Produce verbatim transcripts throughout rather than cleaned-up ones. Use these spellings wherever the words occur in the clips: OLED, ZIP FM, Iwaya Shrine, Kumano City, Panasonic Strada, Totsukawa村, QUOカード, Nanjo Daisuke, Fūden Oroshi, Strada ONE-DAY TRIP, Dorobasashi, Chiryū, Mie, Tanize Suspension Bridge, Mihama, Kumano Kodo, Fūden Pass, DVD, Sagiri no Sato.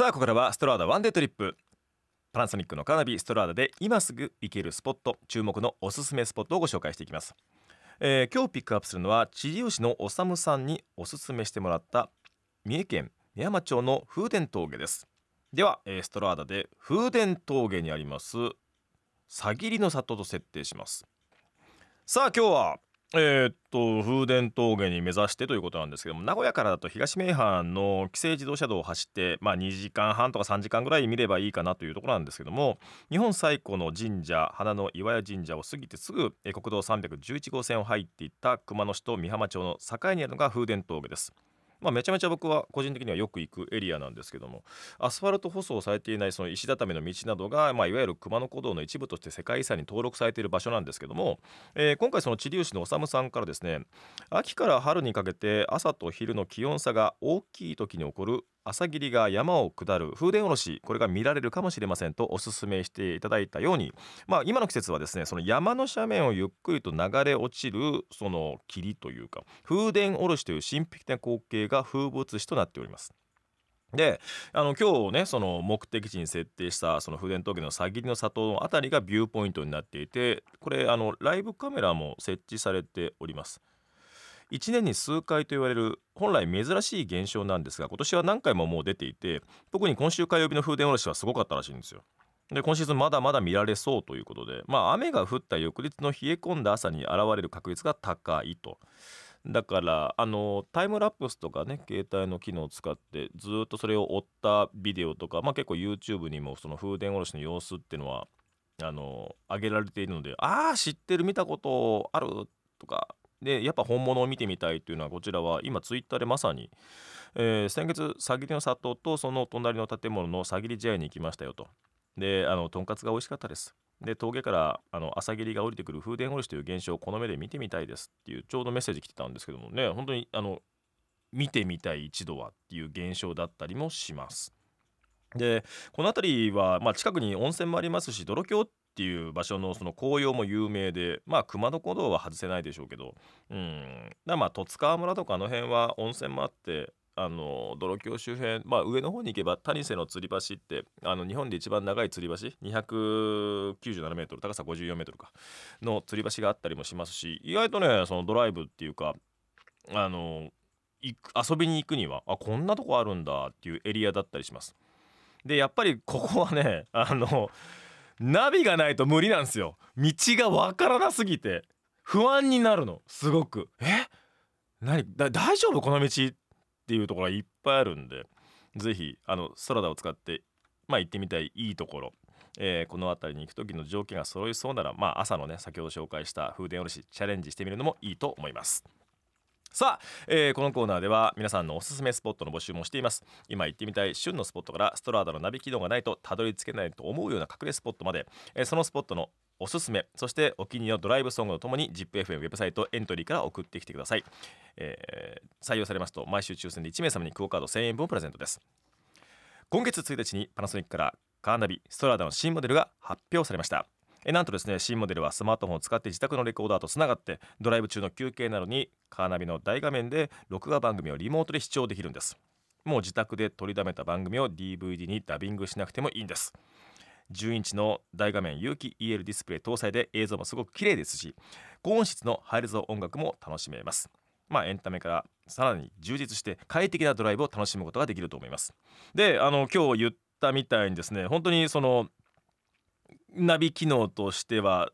さあここからはストラーダワンデートリップ、パナソニックのカーナビストラーダで今すぐ行けるスポット、注目のおすすめスポットをご紹介していきます。えー、今日ピックアップするのは知立のおさむさんにおすすめしてもらった三重県根山町の風伝峠です。では、えー、ストラーダで風伝峠にありますさぎりの里と設定します。さあ今日はえー、っと風伝峠に目指してということなんですけども、名古屋からだと東名阪の規制自動車道を走って、まあ、にじかんはんとかさんじかんぐらい見ればいいかなというところなんですけども、日本最古の神社花の岩屋神社を過ぎてすぐ国道さんびゃくじゅういちごうせんを入っていった熊野市と美浜町の境にあるのが風伝峠です。まあ、めちゃめちゃ僕は個人的にはよく行くエリアなんですけども、アスファルト舗装されていないその石畳の道などが、まあ、いわゆる熊野古道の一部として世界遺産に登録されている場所なんですけども、えー、今回その知立のおさむさんからですね、秋から春にかけて朝と昼の気温差が大きい時に起こる朝霧が山を下る風伝おろし、これが見られるかもしれませんとおすすめしていただいたように、まあ、今の季節はですねその山の斜面をゆっくりと流れ落ちるその霧というか風伝おろしという神秘的な光景が風物詩となっております。であの今日ねその目的地に設定したその風伝峠のさぎりの里のあたりがビューポイントになっていて、これあのライブカメラも設置されております。いちねんに数回と言われる本来珍しい現象なんですが、今年は何回ももう出ていて、特に今週火曜日の風伝おろしはすごかったらしいんですよ。で今シーズンまだまだ見られそうということで、まあ、雨が降った翌日の冷え込んだ朝に現れる確率が高いと。だからあのタイムラプスとかね携帯の機能を使ってずっとそれを追ったビデオとか、まあ、結構 YouTube にもその風伝おろしの様子っていうのはあの上げられているので、ああ知ってる見たことあるとかでやっぱ本物を見てみたいというのは、こちらは今ツイッターでまさに、えー、先月さぎりの里とその隣の建物のさぎり茶屋に行きましたよと。であのとんかつが美味しかったです。で峠からあの朝霧が降りてくる風伝おろしという現象をこの目で見てみたいですっていうちょうどメッセージ来てたんですけどもね、本当にあの見てみたい一度はっていう現象だったりもします。でこの辺りは、まあ、近くに温泉もありますし、泥橋っていう場所のその紅葉も有名で、まあ熊野古道は外せないでしょうけど、うんだまあ十津川村とかあの辺は温泉もあって、あの泥橋周辺、まあ、上の方に行けば谷瀬の吊り橋ってあの日本で一番長い吊り橋にひゃくきゅうじゅうななメートル高さごじゅうよんメートルかの吊り橋があったりもしますし、意外とねそのドライブっていうかあの遊びに行くにはあこんなとこあるんだっていうエリアだったりします。でやっぱりここはねあのナビがないと無理なんですよ。道がわからなすぎて不安になるのすごく。え何だ大丈夫この道っていうところがいっぱいあるんで、ぜひあのストラダを使って、まあ、行ってみたいいいところ、えー、この辺りに行く時の条件が揃いそうなら、まあ、朝のね先ほど紹介した風伝おろしチャレンジしてみるのもいいと思います。さあ、えー、このコーナーでは皆さんのおすすめスポットの募集もしています。今行ってみたい旬のスポットからストラーダのナビ機能がないとたどり着けないと思うような隠れスポットまで、えー、そのスポットのおすすめ、そしてお気に入りのドライブソングとともに ZIP エフエム ウェブサイトエントリーから送ってきてください。えー、採用されますと毎週抽選でいちめいさまにクオカードせんえんぶんをプレゼントです。今月ついたちにパナソニックからカーナビストラーダの新モデルが発表されました。えなんとですね新モデルはスマートフォンを使って自宅のレコーダーとつながって、ドライブ中の休憩などにカーナビの大画面で録画番組をリモートで視聴できるんです。もう自宅で取りだめた番組を ディーブイディー にダビングしなくてもいいんです。じゅうインチの大画面有機 イーエル ディスプレイ搭載で映像もすごく綺麗ですし、高音質のハイレゾ音楽も楽しめます。まあ、エンタメからさらに充実して快適なドライブを楽しむことができると思います。であの今日言ったみたいにですね、本当にそのナビ機能としては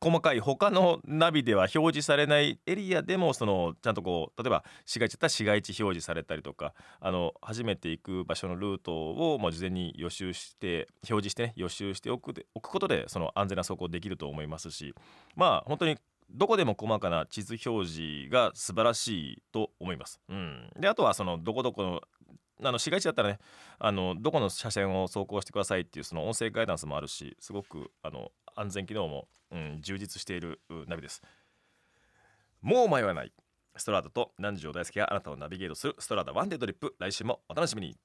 細かい他のナビでは表示されないエリアでもそのちゃんとこう例えば市街地だったら市街地表示されたりとか、あの初めて行く場所のルートをもう事前に予習して表示してね予習しておくでおくことでその安全な走行できると思いますし、まあ本当にどこでも細かな地図表示が素晴らしいと思います。うん、であとはそのどこどこのあの市街地だったらねあのどこの車線を走行してくださいっていうその音声ガイダンスもあるし、すごくあの安全機能も、うん、充実しているナビです。もう迷わないストラーダと南條大輔があなたをナビゲートするストラーダワンデートリップ、来週もお楽しみに。